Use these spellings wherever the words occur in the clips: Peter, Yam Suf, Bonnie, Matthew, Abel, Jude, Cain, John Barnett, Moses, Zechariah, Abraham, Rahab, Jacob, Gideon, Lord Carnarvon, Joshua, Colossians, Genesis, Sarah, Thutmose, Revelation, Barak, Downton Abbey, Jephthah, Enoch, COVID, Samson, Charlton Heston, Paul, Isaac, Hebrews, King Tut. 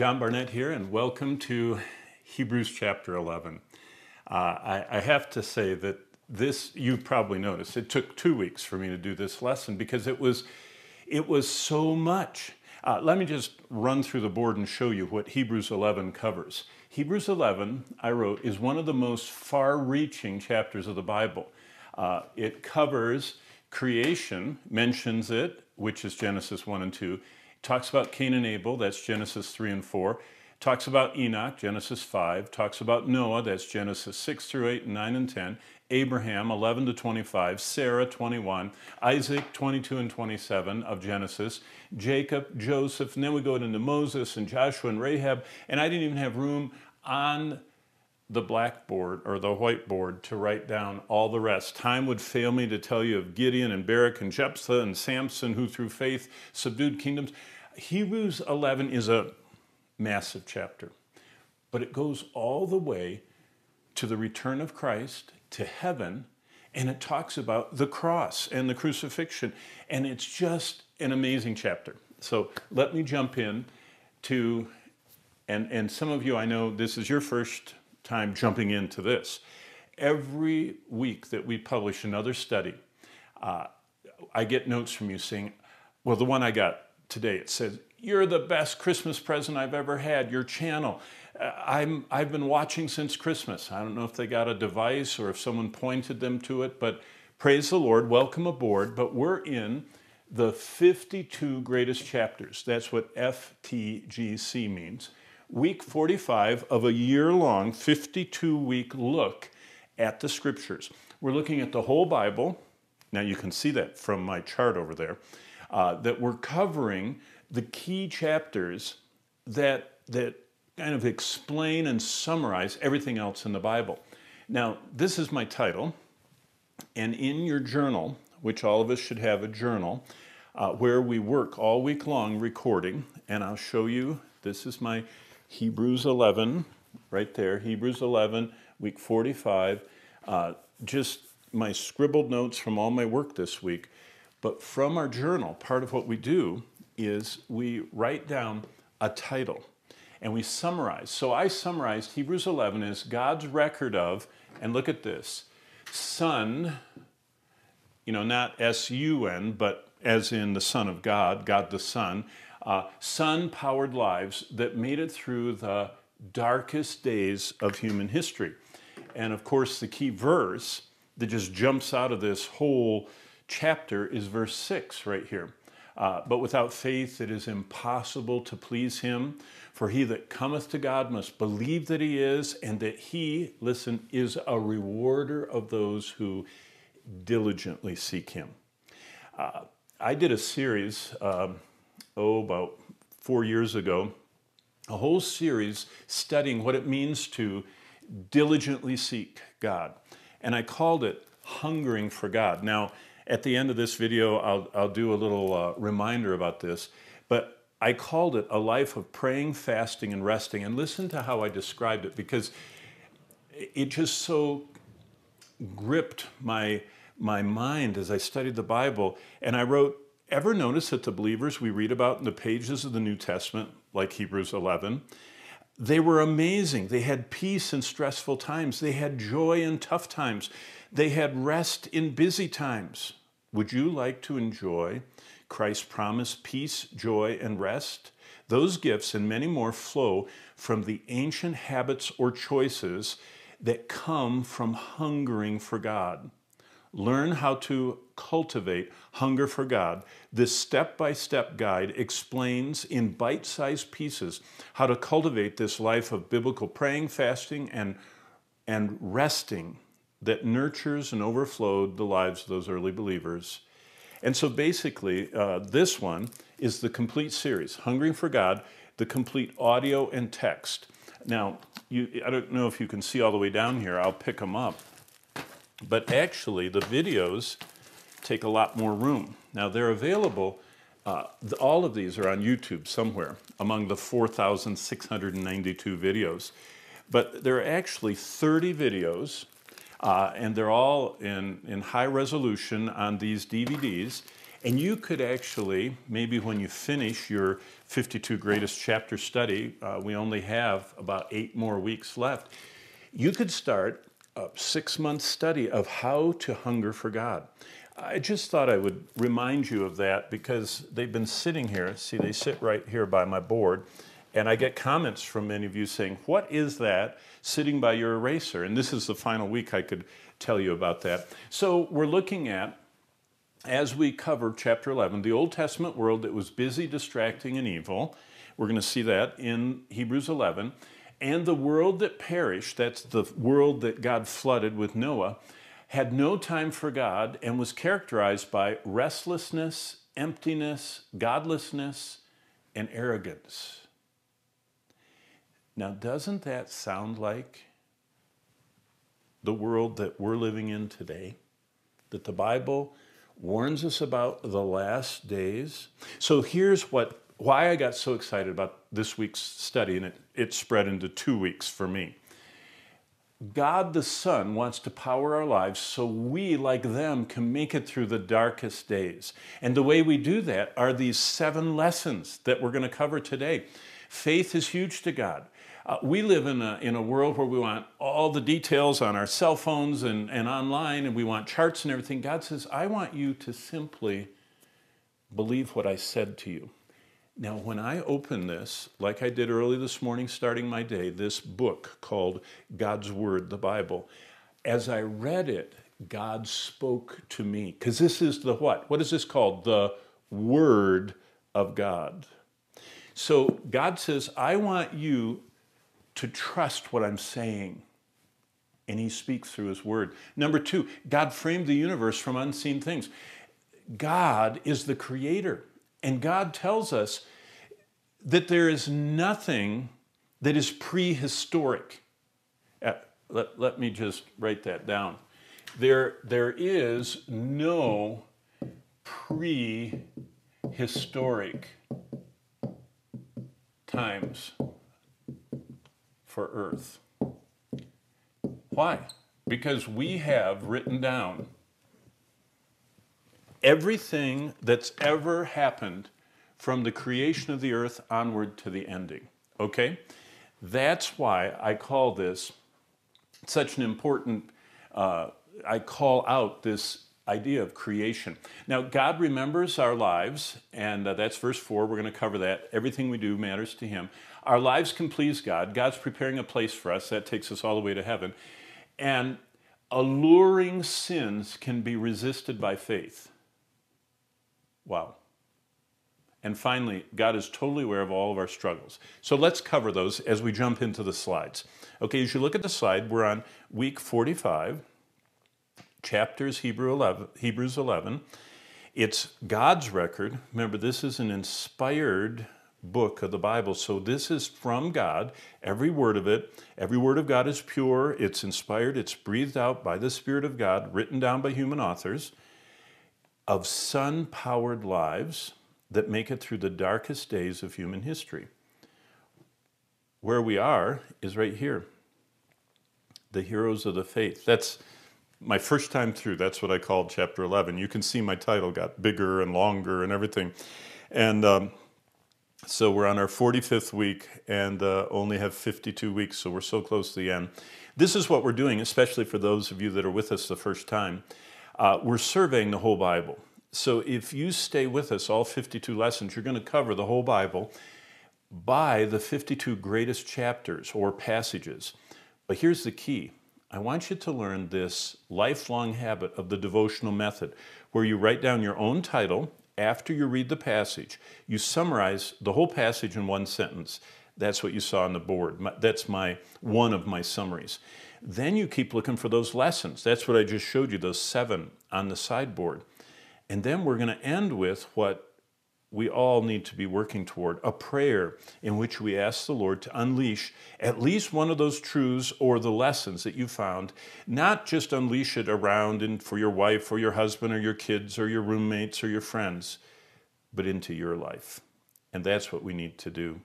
John Barnett here, and welcome to Hebrews chapter 11. I have to say that this, you've probably noticed, it took 2 weeks for me to do this lesson because it was so much. Let me just run through the board and show you what Hebrews 11 covers. Hebrews 11, I wrote, is one of the most far-reaching chapters of the Bible. It covers creation, mentions it, which is Genesis 1 and 2, talks about Cain and Abel, that's Genesis 3 and 4, talks about Enoch, Genesis 5, talks about Noah, that's Genesis 6 through 8, 9 and 10, Abraham 11 to 25, Sarah 21, Isaac 22 and 27 of Genesis, Jacob, Joseph, and then we go into Moses and Joshua and Rahab, and I didn't even have room on the blackboard or the whiteboard to write down all the rest. Time would fail me to tell you of Gideon and Barak and Jephthah and Samson, who through faith subdued kingdoms. Hebrews 11 is a massive chapter, but it goes all the way to the return of Christ, to heaven, and it talks about the cross and the crucifixion, and it's just an amazing chapter. So let me jump in to, and some of you, I know this is your first time jumping into this. Every week that we publish another study, I get notes from you saying, well, the one I got today, it says, you're the best Christmas present I've ever had, your channel. I've been watching since Christmas. I don't know if they got a device or if someone pointed them to it, but praise the Lord, welcome aboard. But we're in the 52 greatest chapters. That's what FTGC means. Week 45 of a year-long, 52-week look at the Scriptures. We're looking at the whole Bible. Now you can see that from my chart over there, that we're covering the key chapters that kind of explain and summarize everything else in the Bible. Now, this is my title, and in your journal, which all of us should have a journal, where we work all week long recording, and I'll show you, this is my Hebrews 11, right there, Hebrews 11, week 45, just my scribbled notes from all my work this week. But from our journal, part of what we do is we write down a title, and we summarize. So I summarized Hebrews 11 as God's record of, and look at this, Son, you know, not S-U-N, but as in the Son of God, God the Son, Sun-powered lives that made it through the darkest days of human history. And of course, the key verse that just jumps out of this whole chapter is verse 6 right here. But without faith it is impossible to please him, for he that cometh to God must believe that he is, and that he, listen, is a rewarder of those who diligently seek him. I did a series, about 4 years ago, a whole series studying what it means to diligently seek God. And I called it Hungering for God. Now, at the end of this video, I'll do a little reminder about this, but I called it a life of praying, fasting, and resting. And listen to how I described it, because it just so gripped my mind as I studied the Bible. And I wrote, ever notice that the believers we read about in the pages of the New Testament, like Hebrews 11, they were amazing. They had peace in stressful times. They had joy in tough times. They had rest in busy times. Would you like to enjoy Christ's promise, peace, joy, and rest? Those gifts and many more flow from the ancient habits or choices that come from hungering for God. Learn how to cultivate hunger for God. This step-by-step guide explains in bite-sized pieces how to cultivate this life of biblical praying, fasting, and resting that nurtures and overflowed the lives of those early believers. And so basically, this one is the complete series, Hungering for God, the complete audio and text. Now, I don't know if you can see all the way down here. I'll pick them up. But actually, the videos take a lot more room. Now, they're available, all of these are on YouTube somewhere, among the 4,692 videos. But there are actually 30 videos, and they're all in high resolution on these DVDs. And you could actually, maybe when you finish your 52 Greatest Chapter study, we only have about 8 more weeks left, you could start a 6-month study of how to hunger for God. I just thought I would remind you of that because they've been sitting here. See, they sit right here by my board. And I get comments from many of you saying, what is that sitting by your eraser? And this is the final week I could tell you about that. So we're looking at, as we cover chapter 11, the Old Testament world that was busy, distracting, and evil. We're going to see that in Hebrews 11. And the world that perished, that's the world that God flooded with Noah, had no time for God and was characterized by restlessness, emptiness, godlessness, and arrogance. Now, doesn't that sound like the world that we're living in today? That the Bible warns us about the last days? So here's why I got so excited about this week's study, and it spread into 2 weeks for me. God the Son wants to power our lives so we, like them, can make it through the darkest days. And the way we do that are these 7 lessons that we're going to cover today. Faith is huge to God. We live in a world where we want all the details on our cell phones and online, and we want charts and everything. God says, I want you to simply believe what I said to you. Now, when I open this, like I did early this morning starting my day, this book called God's Word, the Bible, as I read it, God spoke to me. Because this is the what? What is this called? The Word of God. So God says, I want you to trust what I'm saying. And He speaks through His Word. Number 2, God framed the universe from unseen things. God is the Creator. And God tells us that there is nothing that is prehistoric. Let me just write that down. There is no prehistoric times for Earth. Why? Because we have written down everything that's ever happened from the creation of the earth onward to the ending, okay? That's why I call this such an important, I call out this idea of creation. Now, God remembers our lives, and that's verse 4. We're going to cover that. Everything we do matters to Him. Our lives can please God. God's preparing a place for us. That takes us all the way to heaven. And alluring sins can be resisted by faith. Wow. And finally, God is totally aware of all of our struggles. So let's cover those as we jump into the slides. Okay, as you look at the slide, we're on week 45, chapters Hebrews 11. It's God's record. Remember, this is an inspired book of the Bible. So this is from God, every word of it. Every word of God is pure. It's inspired. It's breathed out by the Spirit of God, written down by human authors, of sun-powered lives that make it through the darkest days of human history. Where we are is right here, the heroes of the faith. That's my first time through. That's what I called chapter 11. You can see my title got bigger and longer and everything. And so we're on our 45th week and only have 52 weeks, so we're so close to the end. This is what we're doing, especially for those of you that are with us the first time. We're surveying the whole Bible. So if you stay with us, all 52 lessons, you're going to cover the whole Bible by the 52 greatest chapters or passages. But here's the key. I want you to learn this lifelong habit of the devotional method, where you write down your own title after you read the passage. You summarize the whole passage in one sentence. That's what you saw on the board. That's one of my summaries. Then you keep looking for those lessons. That's what I just showed you, those 7 on the sideboard. And then we're going to end with what we all need to be working toward, a prayer in which we ask the Lord to unleash at least one of those truths or the lessons that you found, not just unleash it around and for your wife or your husband or your kids or your roommates or your friends, but into your life. And that's what we need to do.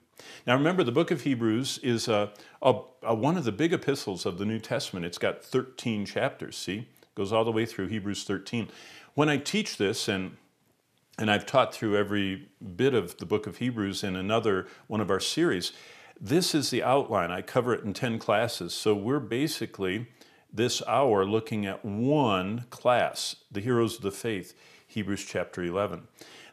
Now remember, the book of Hebrews is one of the big epistles of the New Testament. It's got 13 chapters, see? It goes all the way through Hebrews 13. When I teach this, and and I've taught through every bit of the book of Hebrews in another one of our series. This is the outline. I cover it in 10 classes. So we're basically this hour looking at one class, the heroes of the faith, Hebrews chapter 11.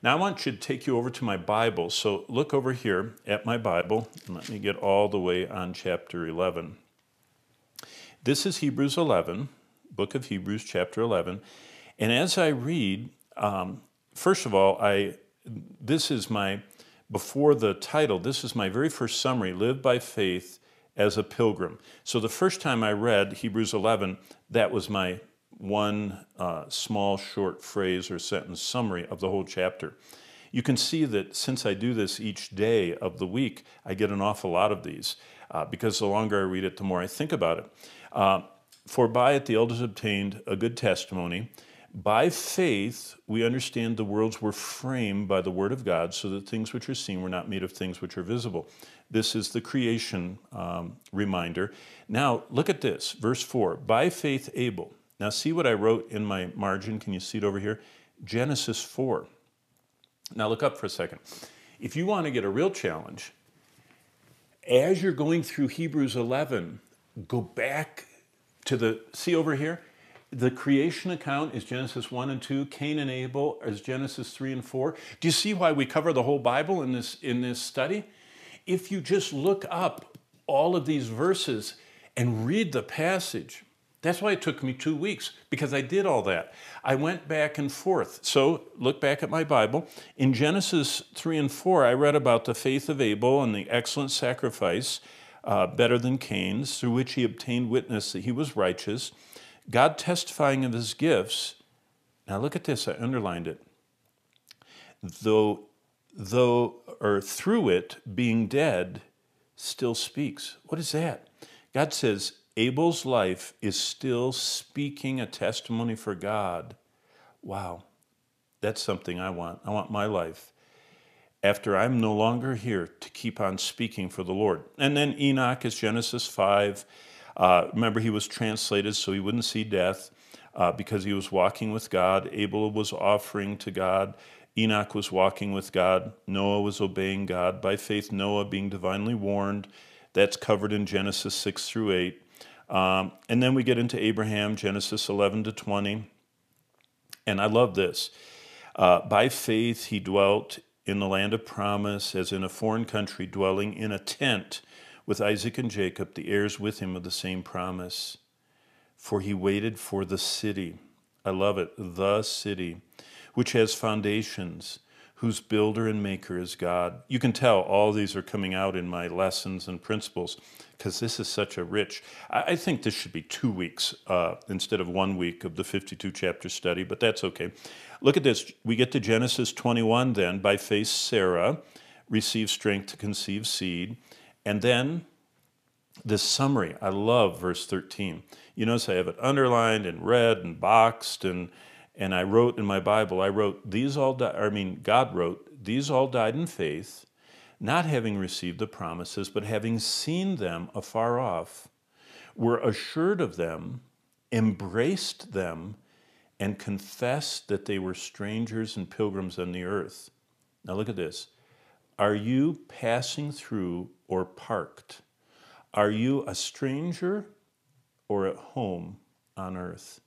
Now I want you to take you over to my Bible. So look over here at my Bible, and let me get all the way on chapter 11. This is Hebrews 11, book of Hebrews chapter 11. And as I read, first of all, this is my, before the title, this is my very first summary, Live by Faith as a Pilgrim. So the first time I read Hebrews 11, that was my one small short phrase or sentence summary of the whole chapter. You can see that since I do this each day of the week, I get an awful lot of these because the longer I read it, the more I think about it. For by it the elders obtained a good testimony. By faith, we understand the worlds were framed by the word of God, so that things which are seen were not made of things which are visible. This is the creation reminder. Now, look at this, verse 4. By faith, Abel. Now, see what I wrote in my margin. Can you see it over here? Genesis 4. Now, look up for a second. If you want to get a real challenge, as you're going through Hebrews 11, go back to the, see over here? The creation account is Genesis 1 and 2. Cain and Abel is Genesis 3 and 4. Do you see why we cover the whole Bible in this study? If you just look up all of these verses and read the passage, that's why it took me 2 weeks, because I did all that. I went back and forth. So look back at my Bible. In Genesis 3 and 4, I read about the faith of Abel and the excellent sacrifice, better than Cain's, through which he obtained witness that he was righteous, God testifying of his gifts. Now look at this, I underlined it. Though or through it, being dead, still speaks. What is that? God says, Abel's life is still speaking a testimony for God. Wow, that's something I want. I want my life, after I'm no longer here, to keep on speaking for the Lord. And then Enoch is Genesis 5. Remember, he was translated so he wouldn't see death because he was walking with God. Abel was offering to God. Enoch was walking with God. Noah was obeying God. By faith, Noah being divinely warned. That's covered in Genesis 6 through 8. And then we get into Abraham, Genesis 11 to 20. And I love this. By faith, he dwelt in the land of promise, as in a foreign country, dwelling in a tent, with Isaac and Jacob, the heirs with him of the same promise. For he waited for the city, I love it, the city, which has foundations, whose builder and maker is God. You can tell all these are coming out in my lessons and principles, because this is such a rich, I think this should be 2 weeks instead of 1 week of the 52-chapter study, but that's okay. Look at this, we get to Genesis 21 then. By faith Sarah received strength to conceive seed. And then this summary, I love verse 13. You notice I have it underlined and red and boxed, and I wrote in my Bible, I wrote, these all died, I mean, God wrote, these all died in faith, not having received the promises, but having seen them afar off, were assured of them, embraced them, and confessed that they were strangers and pilgrims on the earth. Now look at this. Are you passing through or parked? Are you a stranger or at home on earth?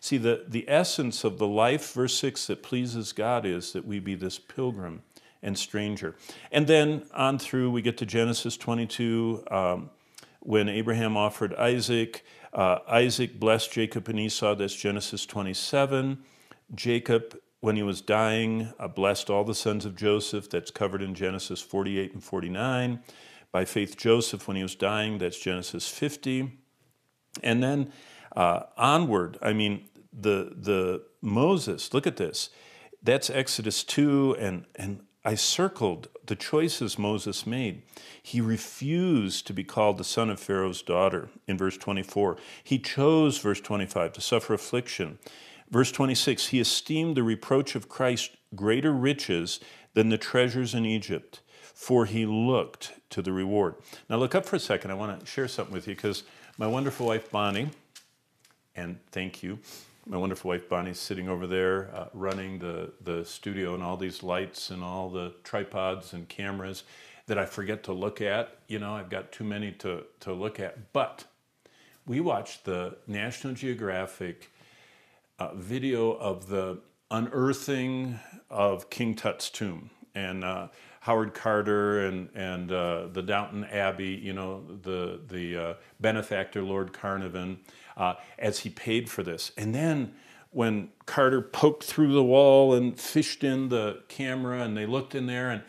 See, the essence of the life, verse 6, that pleases God is that we be this pilgrim and stranger. And then on through, we get to Genesis 22, when Abraham offered Isaac. Isaac blessed Jacob and Esau, that's Genesis 27. Jacob, when he was dying, blessed all the sons of Joseph. That's covered in Genesis 48 and 49. By faith, Joseph, when he was dying, that's Genesis 50. And then onward, I mean, the Moses, look at this. That's Exodus 2, and I circled the choices Moses made. He refused to be called the son of Pharaoh's daughter in verse 24. He chose, verse 25, to suffer affliction. Verse 26, he esteemed the reproach of Christ greater riches than the treasures in Egypt, for he looked to the reward. Now look up for a second. I want to share something with you, because my wonderful wife, Bonnie, and thank you, My wonderful wife Bonnie's sitting over there running the studio and all these lights and all the tripods and cameras that I forget to look at. You know, I've got too many to look at. But we watched the National Geographic video of the unearthing of King Tut's tomb. And Howard Carter and the Downton Abbey, you know, the benefactor Lord Carnarvon, as he paid for this. And then when Carter poked through the wall and fished in the camera, and they looked in there, and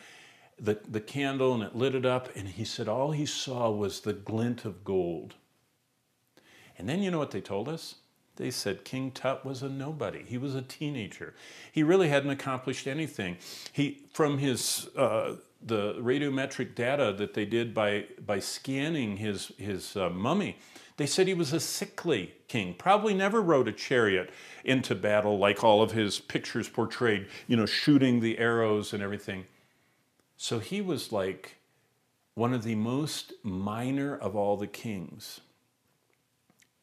the candle, and it lit it up, and he said all he saw was the glint of gold. And then you know what they told us? They said King Tut was a nobody. He was a teenager. He really hadn't accomplished anything. He, from his the radiometric data that they did by scanning his mummy, they said he was a sickly king. Probably never rode a chariot into battle like all of his pictures portrayed. You know, shooting the arrows and everything. So he was like one of the most minor of all the kings.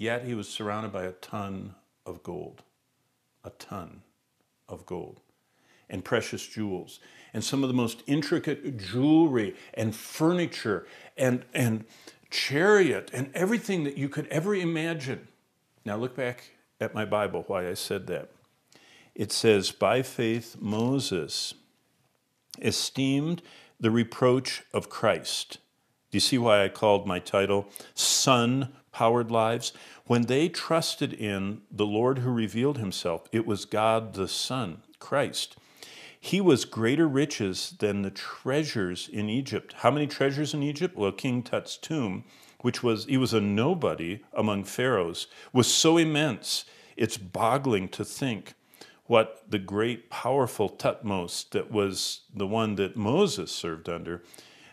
Yet he was surrounded by a ton of gold, a ton of gold and precious jewels and some of the most intricate jewelry and furniture and chariot and everything that you could ever imagine. Now look back at my Bible, why I said that. It says, by faith Moses esteemed the reproach of Christ. Do you see why I called my title Son Powered Lives? When they trusted in the Lord who revealed himself, it was God the Son, Christ. He was greater riches than the treasures in Egypt. How many treasures in Egypt? Well, King Tut's tomb, which was, he was a nobody among pharaohs, was so immense, it's boggling to think what the great, powerful Thutmose, that was the one that Moses served under,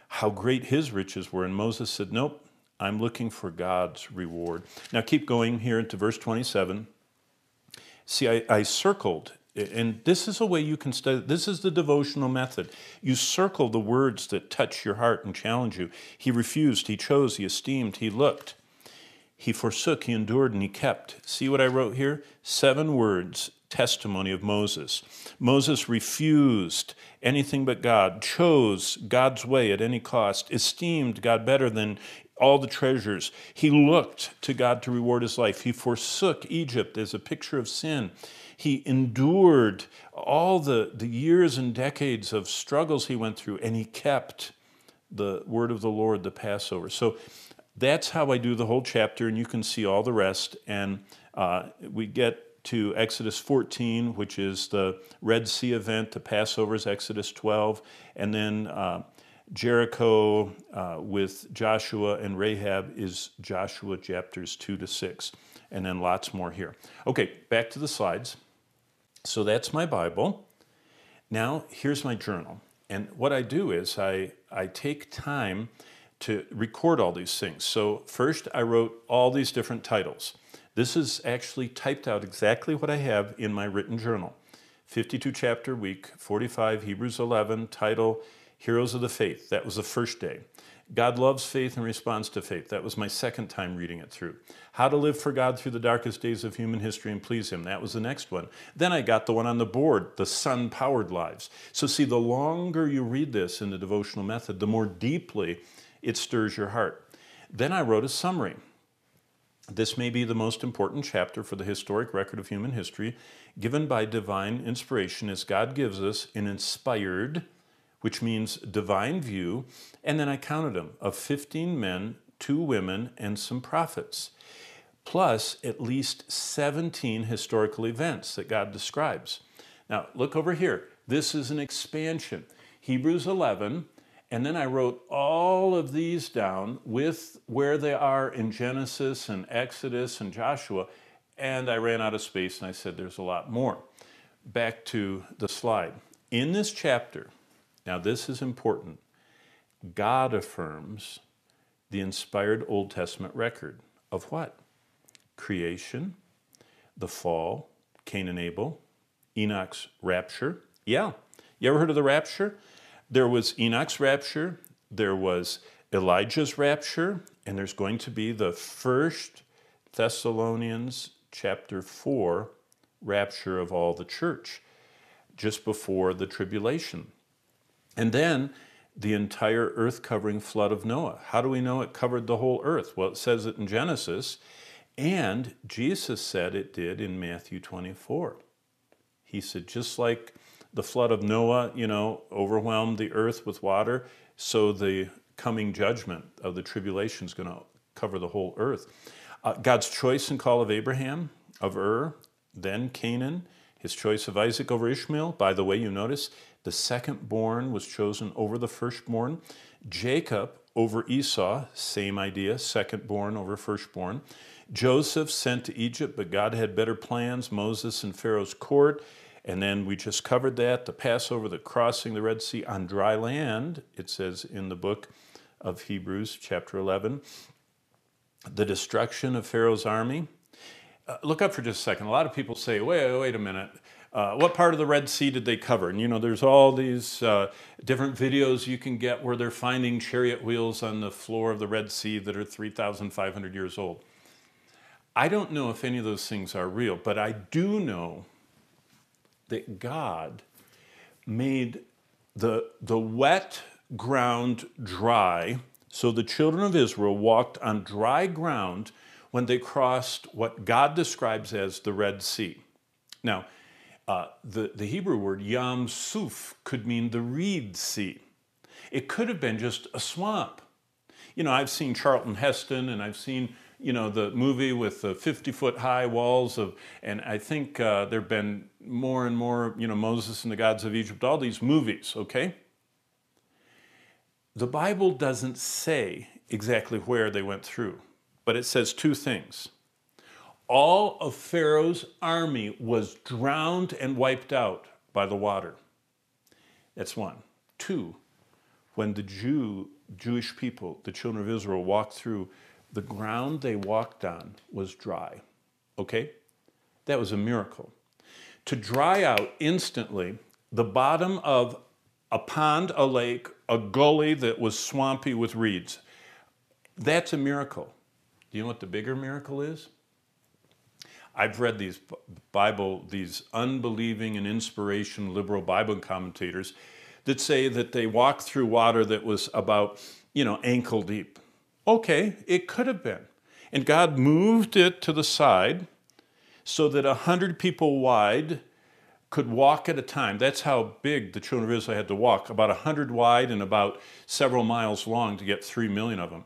how great his riches were. And Moses said, nope, I'm looking for God's reward. Now keep going here into verse 27. See, I circled, and this is a way you can study. This is the devotional method. You circle the words that touch your heart and challenge you. He refused, he chose, he esteemed, he looked, he forsook, he endured, and he kept. See what I wrote here? 7 words. Testimony of Moses. Moses refused anything but God, chose God's way at any cost, esteemed God better than all the treasures. He looked to God to reward his life. He forsook Egypt as a picture of sin. He endured all the years and decades of struggles he went through, and he kept the word of the Lord, the Passover. So that's how I do the whole chapter, and you can see all the rest. And we get to Exodus 14, which is the Red Sea event. The Passover is Exodus 12. And then Jericho with Joshua and Rahab is Joshua chapters 2 to 6. And then lots more here. Okay, back to the slides. So that's my Bible. Now here's my journal. And what I do is I take time to record all these things. So first I wrote all these different titles. This is actually typed out exactly what I have in my written journal. 52 chapter week, 45 Hebrews 11, title Heroes of the Faith. That was the first day. God Loves Faith and Responds to Faith. That was my second time reading it through. How to Live for God Through the Darkest Days of Human History and Please Him. That was the next one. Then I got the one on the board, the Sun-Powered Lives. So see, the longer you read this in the devotional method, the more deeply it stirs your heart. Then I wrote a summary. This may be the most important chapter for the historic record of human history, given by divine inspiration, as God gives us an inspired, which means divine view, and then I counted them, of 15 men, 2 women, and some prophets, plus at least 17 historical events that God describes. Now, look over here. This is an expansion. Hebrews 11. And then I wrote all of these down with where they are in Genesis and Exodus and Joshua, and I ran out of space and I said there's a lot more. Back to the slide. In this chapter, now this is important, God affirms the inspired Old Testament record of what? Creation, the fall, Cain and Abel, Enoch's rapture. Yeah, you ever heard of the rapture? There was Enoch's rapture, there was Elijah's rapture, and there's going to be the first Thessalonians chapter 4 rapture of all the church just before the tribulation. And then the entire earth-covering flood of Noah. How do we know it covered the whole earth? Well, it says it in Genesis, and Jesus said it did in Matthew 24. He said, just like the flood of Noah, you know, overwhelmed the earth with water, so the coming judgment of the tribulation is going to cover the whole earth. God's choice and call of Abraham, of Ur, then Canaan, his choice of Isaac over Ishmael. By the way, you notice the second born was chosen over the firstborn. Jacob over Esau, same idea, second born over firstborn. Joseph sent to Egypt, but God had better plans. Moses in Pharaoh's court. And then we just covered that, the Passover, the crossing the Red Sea on dry land, it says in the book of Hebrews, chapter 11. The destruction of Pharaoh's army. Look up for just a second. A lot of people say, wait a minute. What part of the Red Sea did they cover? And you know, there's all these different videos you can get where they're finding chariot wheels on the floor of the Red Sea that are 3,500 years old. I don't know if any of those things are real, but I do know that God made the wet ground dry, so the children of Israel walked on dry ground when they crossed what God describes as the Red Sea. Now, the Hebrew word Yam Suf could mean the reed sea. It could have been just a swamp. You know, I've seen Charlton Heston, and I've seen, you know, the movie with the 50-foot high walls of, and I think there have been more and more, you know, Moses and the Gods of Egypt, all these movies, okay? The Bible doesn't say exactly where they went through, but it says two things. All of Pharaoh's army was drowned and wiped out by the water. That's one. Two, when the Jewish people, the children of Israel, walked through, the ground they walked on was dry, okay? That was a miracle. To dry out instantly, the bottom of a pond, a lake, a gully that was swampy with reeds, that's a miracle. Do you know what the bigger miracle is? I've read these Bible, these unbelieving and inspiration liberal Bible commentators that say that they walked through water that was about, you know, ankle deep. Okay, it could have been. And God moved it to the side so that 100 people wide could walk at a time. That's how big the children of Israel had to walk, about 100 wide and about several miles long to get 3 million of them.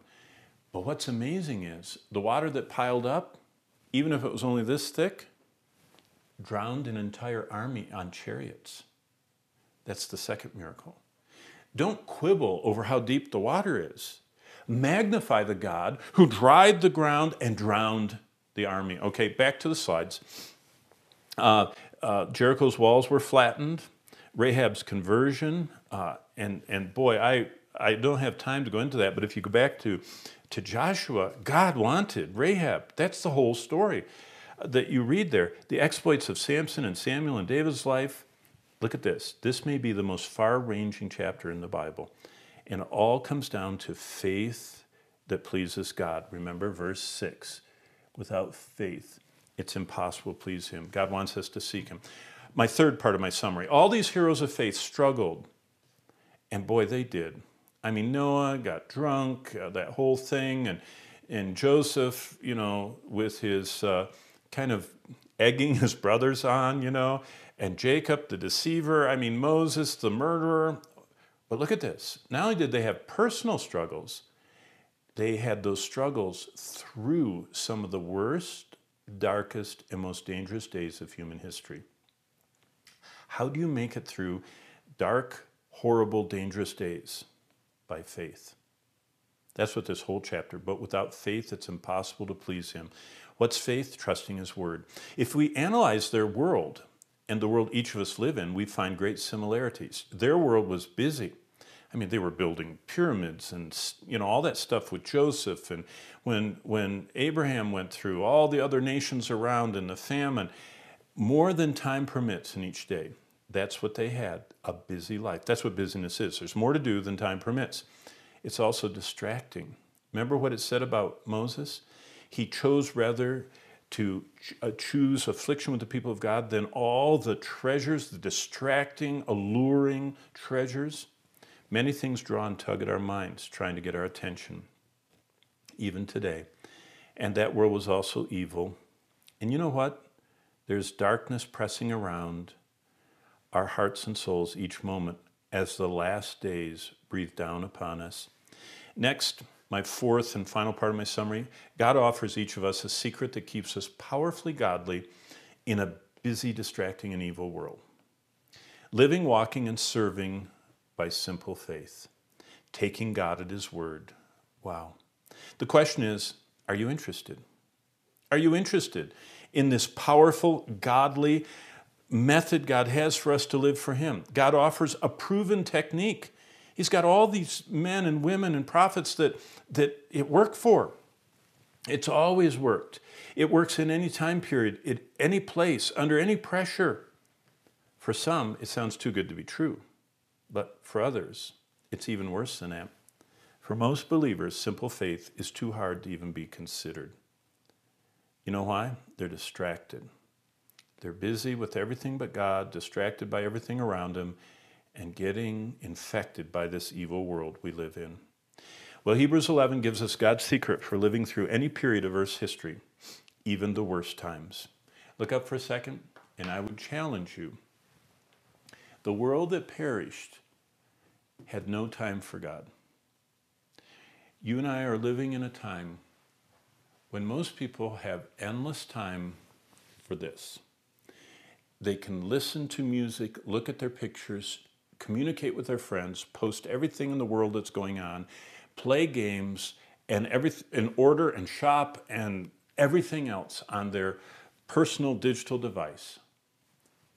But what's amazing is the water that piled up, even if it was only this thick, drowned an entire army on chariots. That's the second miracle. Don't quibble over how deep the water is. Magnify the God who dried the ground and drowned the army. Okay, back to the slides. Jericho's walls were flattened, Rahab's conversion, and boy, I don't have time to go into that, but if you go back to Joshua, God wanted Rahab. That's the whole story that you read there. The exploits of Samson and Samuel and David's life. Look at this. This may be the most far-ranging chapter in the Bible. And it all comes down to faith that pleases God. Remember verse 6, without faith, it's impossible to please him. God wants us to seek him. My third part of my summary, all these heroes of faith struggled, and boy, they did. I mean, Noah got drunk, that whole thing, and Joseph, you know, with his kind of egging his brothers on, you know, and Jacob, the deceiver, I mean, Moses, the murderer. But look at this. Not only did they have personal struggles, they had those struggles through some of the worst, darkest, and most dangerous days of human history. How do you make it through dark, horrible, dangerous days? By faith. That's what this whole chapter, but without faith, it's impossible to please him. What's faith? Trusting his word. If we analyze their world, and the world each of us live in, we find great similarities. Their world was busy. I mean, they were building pyramids and, you know, all that stuff with Joseph. And when Abraham went through, all the other nations around and the famine, more than time permits in each day. That's what they had, a busy life. That's what busyness is. There's more to do than time permits. It's also distracting. Remember what it said about Moses? He chose rather to choose affliction with the people of God than all the treasures, the distracting, alluring treasures. Many things draw and tug at our minds, trying to get our attention, even today. And that world was also evil. And you know what? There's darkness pressing around our hearts and souls each moment as the last days breathe down upon us. Next, my fourth and final part of my summary, God offers each of us a secret that keeps us powerfully godly in a busy, distracting, and evil world. Living, walking, and serving by simple faith. Taking God at His word. Wow. The question is, are you interested? Are you interested in this powerful, godly method God has for us to live for Him? God offers a proven technique. He's got all these men and women and prophets that it worked for. It's always worked. It works in any time period, at any place, under any pressure. For some, it sounds too good to be true. But for others, it's even worse than that. For most believers, simple faith is too hard to even be considered. You know why? They're distracted. They're busy with everything but God, distracted by everything around them, and getting infected by this evil world we live in. Well, Hebrews 11 gives us God's secret for living through any period of Earth's history, even the worst times. Look up for a second, and I would challenge you. The world that perished had no time for God. You and I are living in a time when most people have endless time for this. They can listen to music, look at their pictures, communicate with their friends, post everything in the world that's going on, play games, and order and shop and everything else on their personal digital device.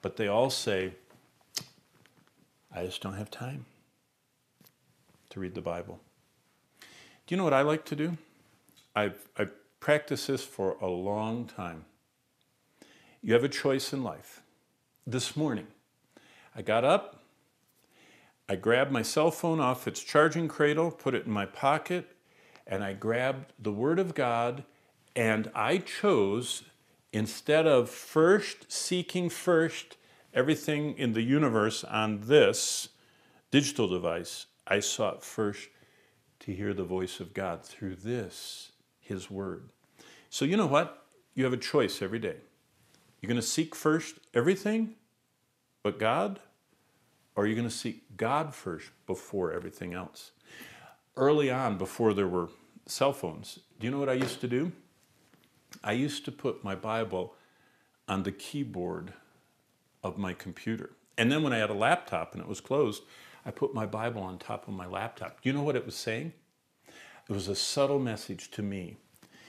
But they all say, I just don't have time to read the Bible. Do you know what I like to do? I've practiced this for a long time. You have a choice in life. This morning, I got up, I grabbed my cell phone off its charging cradle, put it in my pocket, and I grabbed the Word of God, and I chose, instead of seeking first everything in the universe on this digital device, I sought first to hear the voice of God through this, His Word. So you know what? You have a choice every day. You're going to seek first everything but God? Or are you going to seek God first before everything else? Early on, before there were cell phones, do you know what I used to do? I used to put my Bible on the keyboard of my computer. And then when I had a laptop and it was closed, I put my Bible on top of my laptop. Do you know what it was saying? It was a subtle message to me.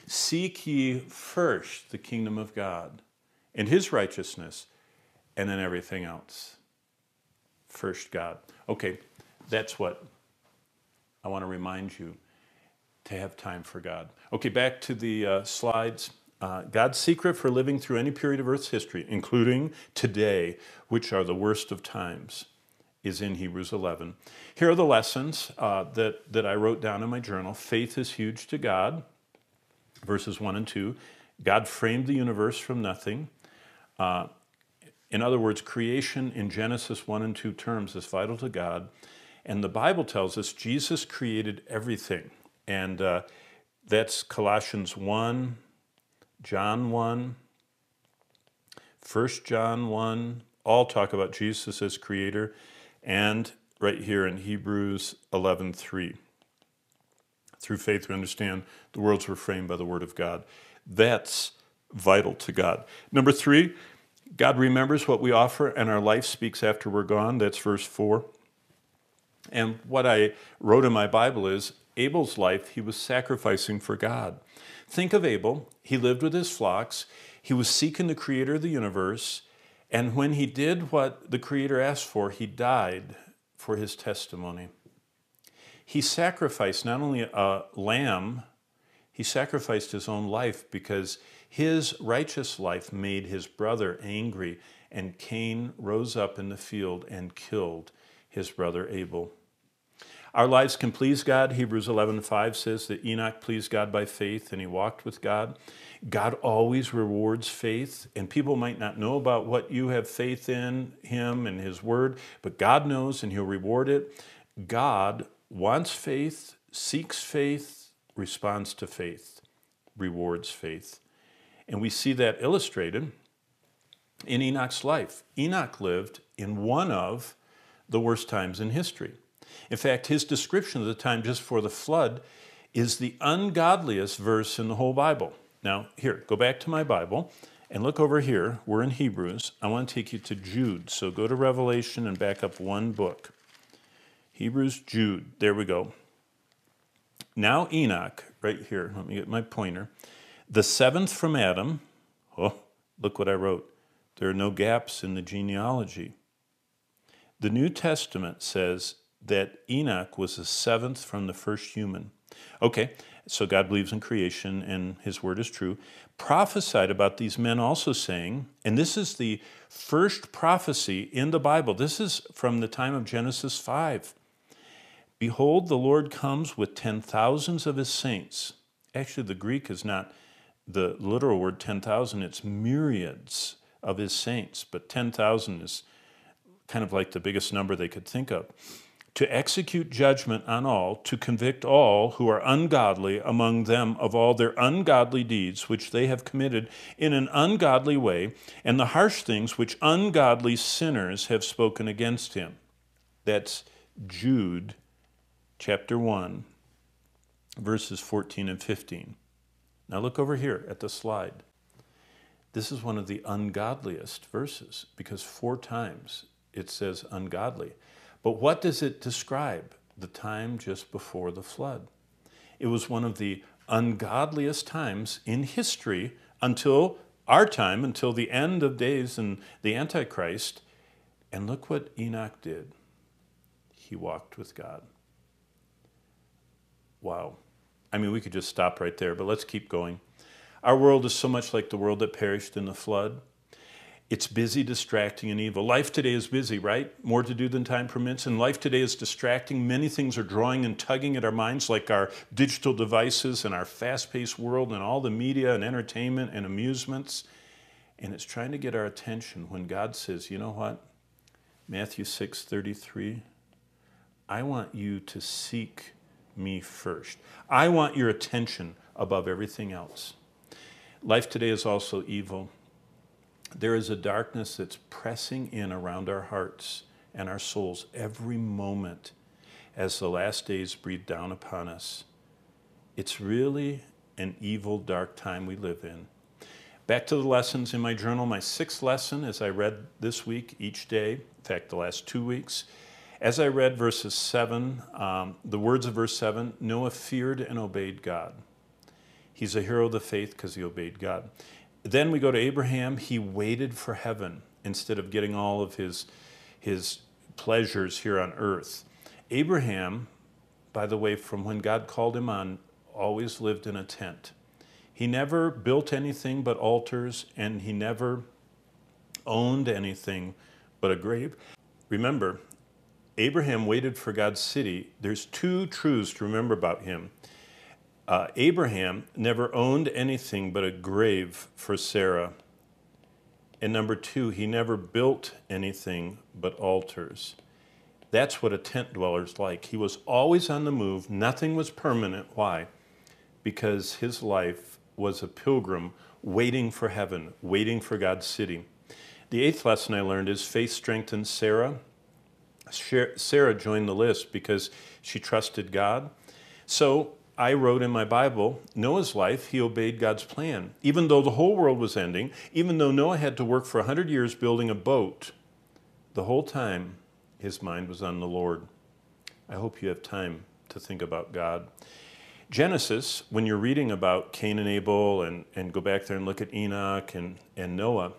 Seek ye first the kingdom of God and His righteousness, and then everything else. First God. Okay, that's what I want to remind you, to have time for God. Okay, back to the slides. God's secret for living through any period of Earth's history, including today, which are the worst of times, is in Hebrews 11. Here are the lessons that I wrote down in my journal. Faith is huge to God, verses 1 and 2. God framed the universe from nothing. In other words, creation in Genesis 1 and 2 terms is vital to God. And the Bible tells us Jesus created everything. And that's Colossians 1, John 1, 1 John 1. All talk about Jesus as creator. And right here in Hebrews 11:3. Through faith we understand the worlds were framed by the word of God. That's vital to God. Number 3, God remembers what we offer, and our life speaks after we're gone. That's verse 4. And what I wrote in my Bible is, Abel's life, he was sacrificing for God. Think of Abel. He lived with his flocks. He was seeking the creator of the universe. And when he did what the creator asked for, he died for his testimony. He sacrificed not only a lamb, he sacrificed his own life, because his righteous life made his brother angry, and Cain rose up in the field and killed his brother Abel. Our lives can please God. Hebrews 11:5 says that Enoch pleased God by faith and he walked with God. God always rewards faith, and people might not know about what you have faith in him and his word, but God knows and he'll reward it. God wants faith, seeks faith, responds to faith, rewards faith. And we see that illustrated in Enoch's life. Enoch lived in one of the worst times in history. In fact, his description of the time just before the flood is the ungodliest verse in the whole Bible. Now, here, go back to my Bible and look over here. We're in Hebrews. I want to take you to Jude. So go to Revelation and back up one book. Hebrews, Jude. There we go. Now Enoch, right here. Let me get my pointer. The seventh from Adam. Oh, look what I wrote. There are no gaps in the genealogy. The New Testament says that Enoch was the seventh from the first human. Okay, so God believes in creation and his word is true. Prophesied about these men also saying, and this is the first prophecy in the Bible. This is from the time of Genesis 5. Behold, the Lord comes with 10,000s of his saints. Actually, the Greek is not the literal word 10,000. It's myriads of his saints, but 10,000 is kind of like the biggest number they could think of. To execute judgment on all, to convict all who are ungodly among them of all their ungodly deeds which they have committed in an ungodly way, and the harsh things which ungodly sinners have spoken against him. That's Jude chapter 1, verses 14 and 15. Now look over here at the slide. This is one of the ungodliest verses because 4 times it says ungodly. But what does it describe? The time just before the flood. It was one of the ungodliest times in history until our time, until the end of days and the Antichrist. And look what Enoch did. He walked with God. Wow. I mean, we could just stop right there, but let's keep going. Our world is so much like the world that perished in the flood. It's busy, distracting, and evil. Life today is busy, right? More to do than time permits. And life today is distracting. Many things are drawing and tugging at our minds, like our digital devices and our fast-paced world and all the media and entertainment and amusements. And it's trying to get our attention when God says, you know what? Matthew 6:33, I want you to seek me first. I want your attention above everything else. Life today is also evil. There is a darkness that's pressing in around our hearts and our souls every moment as the last days breathe down upon us. It's really an evil, dark time we live in. Back to the lessons in my journal, my 6th lesson as I read this week each day, in fact, the last 2 weeks. As I read verses 7, the words of verse 7, Noah feared and obeyed God. He's a hero of the faith because he obeyed God. Then we go to Abraham. He waited for heaven instead of getting all of his pleasures here on earth. Abraham, by the way, from when God called him on, always lived in a tent. He never built anything but altars, and he never owned anything but a grave. Remember, Abraham waited for God's city. There's 2 truths to remember about him. Abraham never owned anything but a grave for Sarah. And number 2, he never built anything but altars. That's what a tent dweller's like. He was always on the move. Nothing was permanent. Why? Because his life was a pilgrim waiting for heaven, waiting for God's city. The 8th lesson I learned is faith strengthened Sarah. Sarah joined the list because she trusted God. So I wrote in my Bible, Noah's life, he obeyed God's plan. Even though the whole world was ending, even though Noah had to work for 100 years building a boat, the whole time his mind was on the Lord. I hope you have time to think about God. Genesis, when you're reading about Cain and Abel and go back there and look at Enoch and Noah,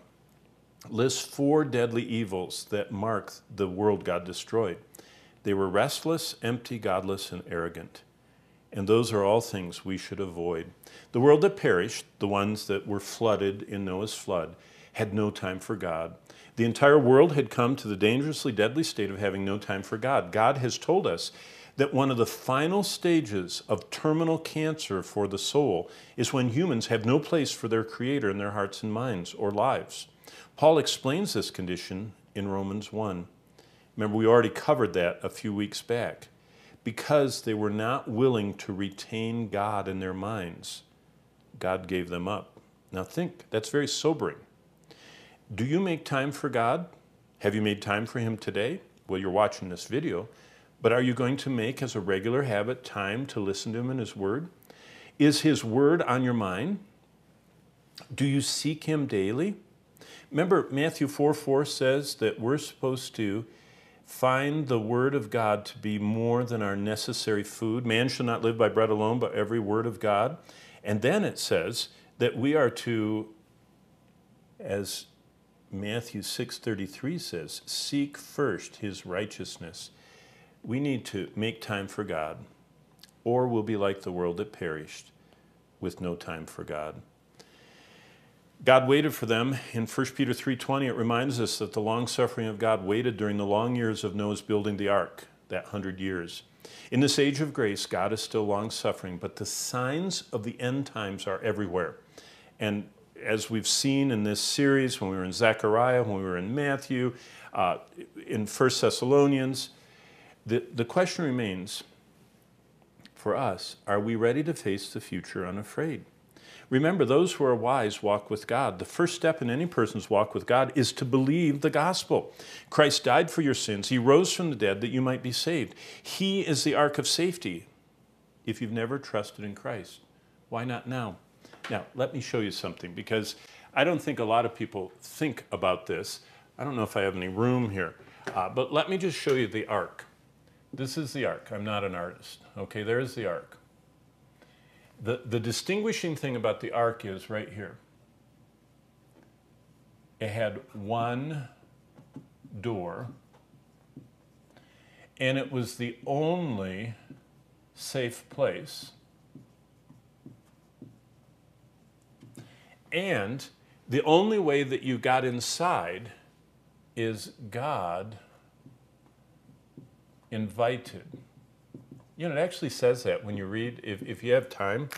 lists 4 deadly evils that mark the world God destroyed. They were restless, empty, godless, and arrogant. And those are all things we should avoid. The world that perished, the ones that were flooded in Noah's flood, had no time for God. The entire world had come to the dangerously deadly state of having no time for God. God has told us that one of the final stages of terminal cancer for the soul is when humans have no place for their Creator in their hearts and minds or lives. Paul explains this condition in Romans 1. Remember, we already covered that a few weeks back. Because they were not willing to retain God in their minds, God gave them up. Now think, that's very sobering. Do you make time for God? Have you made time for Him today? Well, you're watching this video, but are you going to make, as a regular habit, time to listen to Him and His Word? Is His Word on your mind? Do you seek Him daily? Remember, Matthew 4:4 says that we're supposed to find the Word of God to be more than our necessary food. Man shall not live by bread alone, but every word of God. And then it says that we are to, as Matthew 6:33 says, seek first His righteousness. We need to make time for God, or we'll be like the world that perished with no time for God. God waited for them. In 1 Peter 3:20, it reminds us that the long-suffering of God waited during the long years of Noah's building the ark, that 100 years. In this age of grace, God is still long-suffering, but the signs of the end times are everywhere. And as we've seen in this series, when we were in Zechariah, when we were in Matthew, in 1 Thessalonians, the question remains for us, are we ready to face the future unafraid? Remember, those who are wise walk with God. The first step in any person's walk with God is to believe the gospel. Christ died for your sins. He rose from the dead that you might be saved. He is the ark of safety. If you've never trusted in Christ, why not now? Now, let me show you something, because I don't think a lot of people think about this. I don't know if I have any room here, but let me just show you the ark. This is the ark. I'm not an artist. Okay, there's the ark. The distinguishing thing about the ark is right here. It had one door, and it was the only safe place. And the only way that you got inside is God invited. You know, it actually says that when you read, if you have time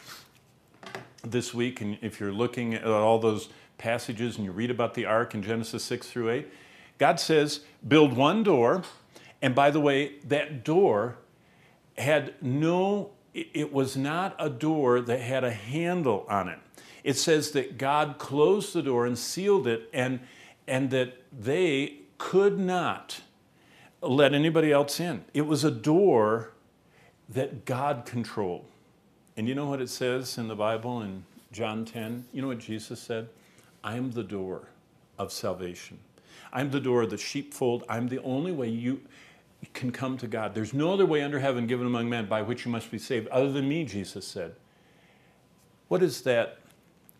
this week, and if you're looking at all those passages and you read about the ark in Genesis 6 through 8, God says, build one door. And by the way, that door had no, it was not a door that had a handle on it. It says that God closed the door and sealed it, and that they could not let anybody else in. It was a door that God controlled. And you know what it says in the Bible in John 10? You know what Jesus said? I am the door of salvation. I'm the door of the sheepfold. I'm the only way you can come to God. There's no other way under heaven given among men by which you must be saved other than me, Jesus said. What does that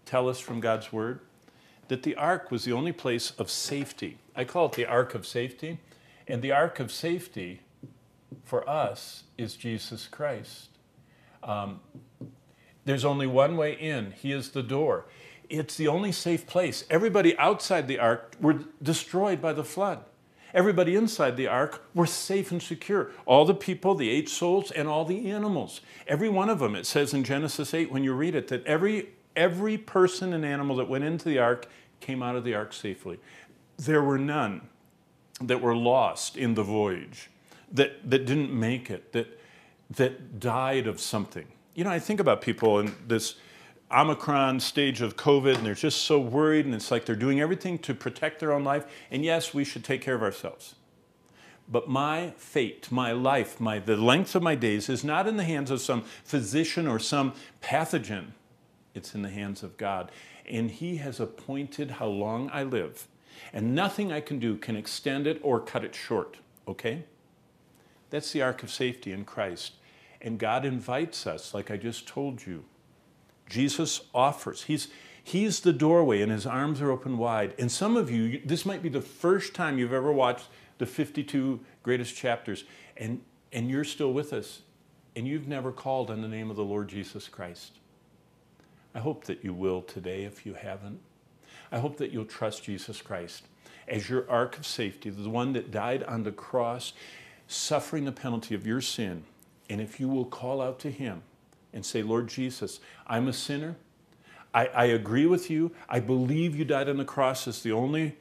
tell us from God's Word? That the ark was the only place of safety. I call it the ark of safety. And the ark of safety for us is Jesus Christ. There's only one way in. He is the door. It's the only safe place. Everybody outside the ark were destroyed by the flood. Everybody inside the ark were safe and secure. All the people, the 8 souls, and all the animals. Every one of them. It says in Genesis 8, when you read it, that every person and animal that went into the ark came out of the ark safely. There were none that were lost in the voyage, that didn't make it, that died of something. You know, I think about people in this Omicron stage of COVID, and they're just so worried, and it's like they're doing everything to protect their own life. And yes, we should take care of ourselves. But my fate, my life, the length of my days is not in the hands of some physician or some pathogen. It's in the hands of God. And He has appointed how long I live. And nothing I can do can extend it or cut it short, okay? That's the ark of safety in Christ. And God invites us, like I just told you. Jesus offers. He's the doorway, and His arms are open wide. And some of you, this might be the first time you've ever watched the 52 greatest chapters, and you're still with us, and you've never called on the name of the Lord Jesus Christ. I hope that you will today if you haven't. I hope that you'll trust Jesus Christ as your ark of safety, the one that died on the cross, suffering the penalty of your sin And if you will call out to him and say, Lord Jesus, I'm a sinner. I agree with you. I believe you died on the cross as the only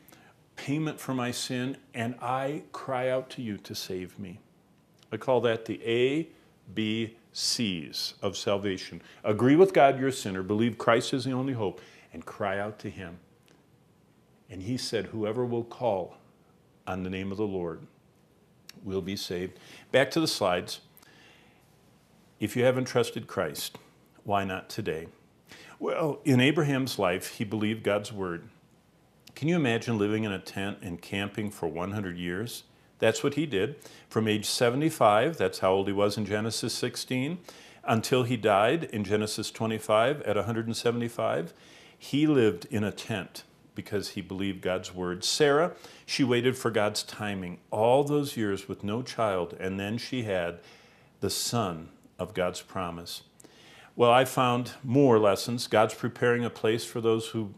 payment for my sin, and I cry out to you to save me. I call that the A, B, C's of salvation. Agree with God you're a sinner, believe Christ is the only hope, and cry out to him. And he said, whoever will call on the name of the Lord will be saved. Back to the slides. If you haven't trusted Christ, why not today? Well, in Abraham's life, he believed God's word. Can you imagine living in a tent and camping for 100 years? That's what he did. From age 75, that's how old he was in Genesis 16, until he died in Genesis 25 at 175, he lived in a tent because he believed God's word. Sarah, she waited for God's timing all those years with no child, and then she had the son of God's promise. Well, I found more lessons. God's preparing a place for those who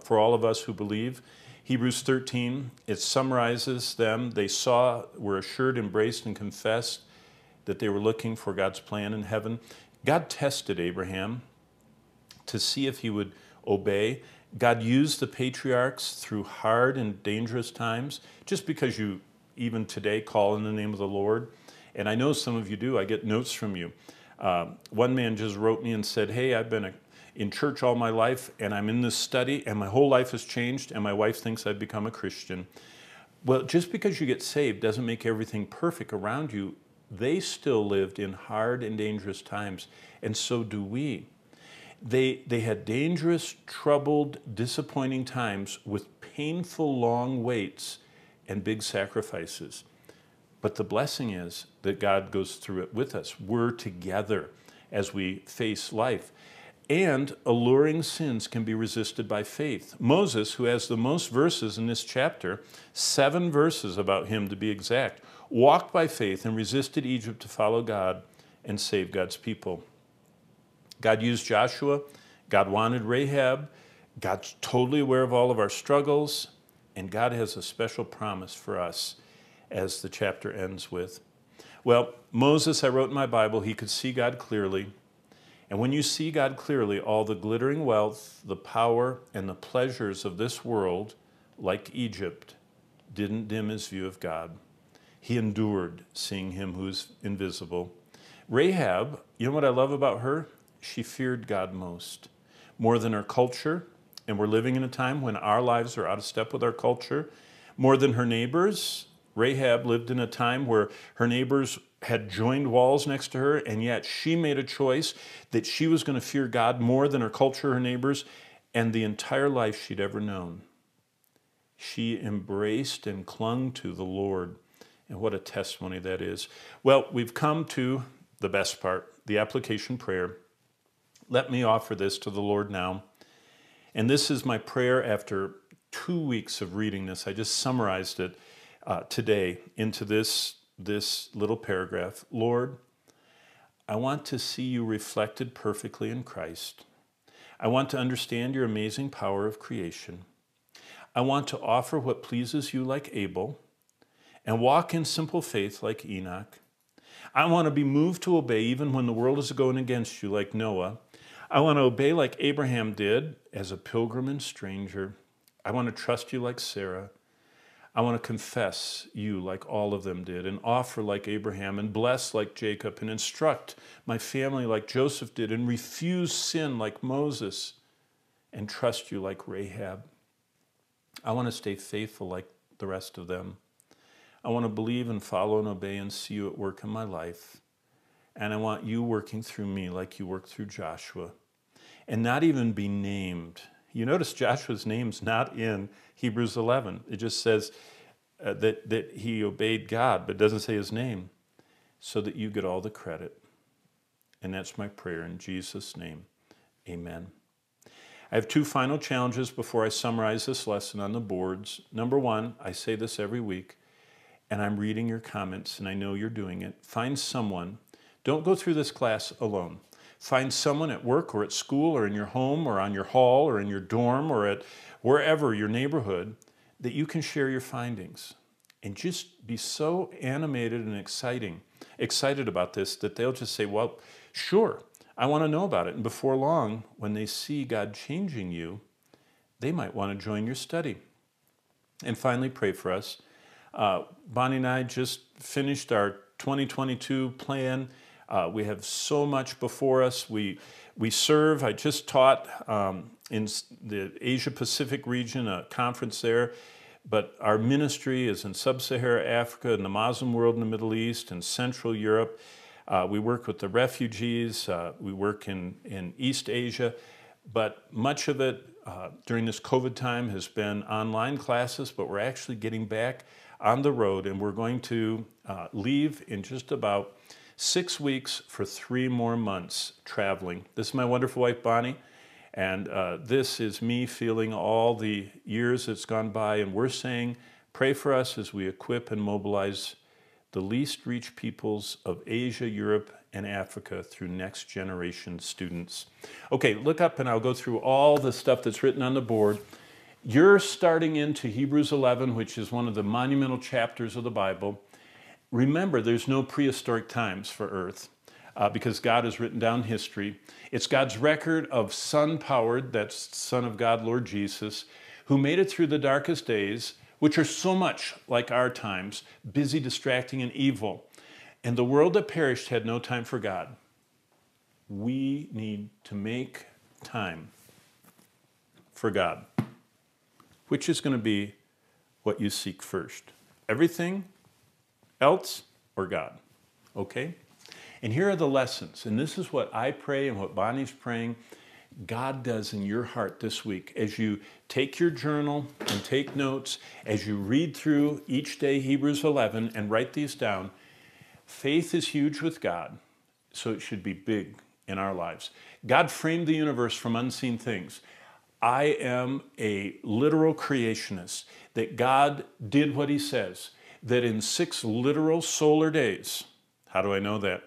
for all of us who believe. Hebrews 13, it summarizes them. They saw, were assured, embraced, and confessed that they were looking for God's plan in heaven. God tested Abraham to see if he would obey. God used the patriarchs through hard and dangerous times. Just because you, even today, call in the name of the Lord, and I know some of you do, I get notes from you. One man just wrote me and said, hey, I've been in church all my life, and I'm in this study, and my whole life has changed, and my wife thinks I've become a Christian. Well, just because you get saved doesn't make everything perfect around you. They still lived in hard and dangerous times, and so do we. They had dangerous, troubled, disappointing times with painful long waits and big sacrifices. But the blessing is that God goes through it with us. We're together as we face life. And alluring sins can be resisted by faith. Moses, who has the most verses in this chapter, 7 verses about him to be exact, walked by faith and resisted Egypt to follow God and save God's people. God used Joshua. God wanted Rahab. God's totally aware of all of our struggles. And God has a special promise for us, as the chapter ends with. Well, Moses, I wrote in my Bible, he could see God clearly. And when you see God clearly, all the glittering wealth, the power, and the pleasures of this world, like Egypt, didn't dim his view of God. He endured seeing him who is invisible. Rahab, you know what I love about her? She feared God most, more than her culture, and we're living in a time when our lives are out of step with our culture, more than her neighbors. Rahab lived in a time where her neighbors had joined walls next to her, and yet she made a choice that she was going to fear God more than her culture, her neighbors, and the entire life she'd ever known. She embraced and clung to the Lord, and what a testimony that is. Well, we've come to the best part, the application prayer. Let me offer this to the Lord now, and this is my prayer after 2 weeks of reading this. I just summarized it today into this little paragraph. Lord, I want to see you reflected perfectly in Christ. I want to understand your amazing power of creation. I want to offer what pleases you like Abel and walk in simple faith like Enoch. I want to be moved to obey even when the world is going against you like Noah. I want to obey like Abraham did as a pilgrim and stranger. I want to trust you like Sarah. I want to confess you like all of them did, and offer like Abraham, and bless like Jacob, and instruct my family like Joseph did, and refuse sin like Moses, and trust you like Rahab. I want to stay faithful like the rest of them. I want to believe and follow and obey and see you at work in my life. And I want you working through me like you worked through Joshua, and not even be named. You notice Joshua's name's not in Hebrews 11. It just says that he obeyed God, but doesn't say his name, so that you get all the credit. And that's my prayer in Jesus' name. Amen. I have 2 final challenges before I summarize this lesson on the boards. Number 1, I say this every week, and I'm reading your comments, and I know you're doing it. Find someone. Don't go through this class alone. Find someone at work or at school or in your home or on your hall or in your dorm or at wherever, your neighborhood, that you can share your findings. and just be so animated and excited about this that they'll just say, well, sure, I want to know about it. And before long, when they see God changing you, they might want to join your study. And finally, pray for us. Bonnie and I just finished our 2022 plan. We have so much before us. We serve. I just taught in the Asia Pacific region, a conference there. But our ministry is in Sub-Saharan Africa, in the Muslim world, in the Middle East, and Central Europe. We work with the refugees. We work in East Asia. But much of it during this COVID time has been online classes, but we're actually getting back on the road, and we're going to leave in just about 6 weeks for 3 more months traveling. This is my wonderful wife, Bonnie. And this is me feeling all the years that's gone by, and we're saying, pray for us as we equip and mobilize the least reached peoples of Asia, Europe, and Africa through next generation students. Okay, look up and I'll go through all the stuff that's written on the board. You're starting into Hebrews 11, which is one of the monumental chapters of the Bible. Remember, there's no prehistoric times for Earth. Because God has written down history. It's God's record of Son-powered, that's Son of God, Lord Jesus, who made it through the darkest days, which are so much like our times, busy, distracting, and evil. And the world that perished had no time for God. We need to make time for God, which is going to be what you seek first. Everything else or God, okay? And here are the lessons, and this is what I pray and what Bonnie's praying God does in your heart this week. As you take your journal and take notes, as you read through each day Hebrews 11 and write these down, faith is huge with God, so it should be big in our lives. God framed the universe from unseen things. I am a literal creationist, that God did what he says, that in 6 literal solar days, how do I know that?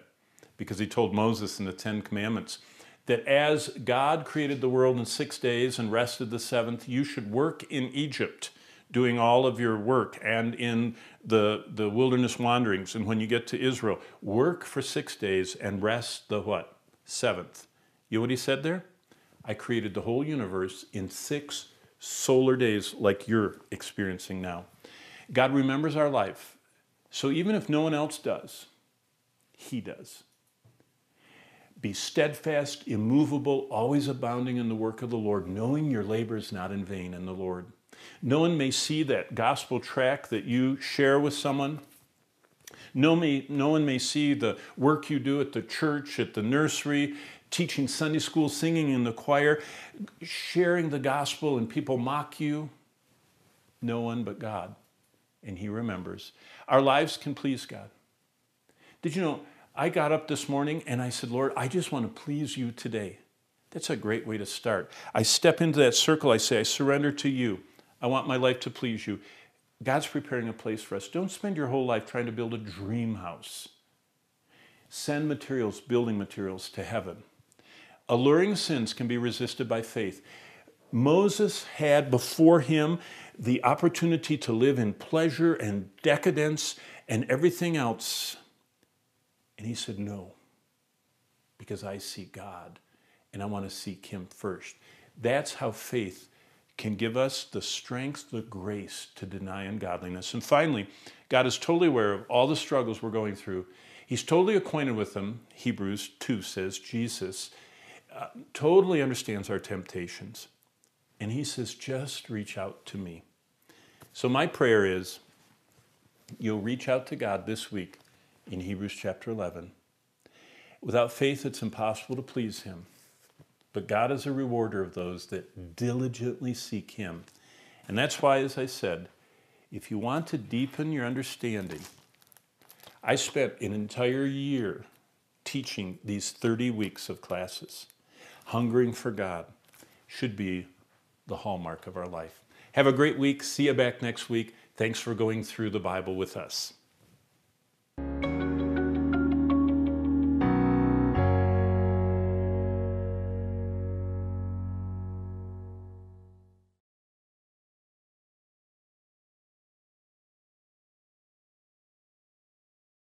Because he told Moses in the 10 Commandments that as God created the world in 6 days and rested the seventh, you should work in Egypt, doing all of your work, and in the wilderness wanderings. And when you get to Israel, work for 6 days and rest the what? Seventh. You know what he said there? I created the whole universe in 6 solar days like you're experiencing now. God remembers our life. So even if no one else does, he does. Be steadfast, immovable, always abounding in the work of the Lord, knowing your labor is not in vain in the Lord. No one may see that gospel tract that you share with someone. No one may see the work you do at the church, at the nursery, teaching Sunday school, singing in the choir, sharing the gospel, and people mock you. No one but God, and he remembers. Our lives can please God. Did you know, I got up this morning and I said, Lord, I just want to please you today. That's a great way to start. I step into that circle. I say, I surrender to you. I want my life to please you. God's preparing a place for us. Don't spend your whole life trying to build a dream house. Send materials, building materials to heaven. Alluring sins can be resisted by faith. Moses had before him the opportunity to live in pleasure and decadence and everything else. And he said, no, because I see God and I want to seek him first. That's how faith can give us the strength, the grace to deny ungodliness. And finally, God is totally aware of all the struggles we're going through. He's totally acquainted with them. Hebrews 2 says Jesus totally understands our temptations. And he says, just reach out to me. So my prayer is you'll reach out to God this week in Hebrews chapter 11. Without faith, it's impossible to please him. But God is a rewarder of those that diligently seek him. And that's why, as I said, if you want to deepen your understanding, I spent an entire year teaching these 30 weeks of classes. Hungering for God should be the hallmark of our life. Have a great week. See you back next week. Thanks for going through the Bible with us.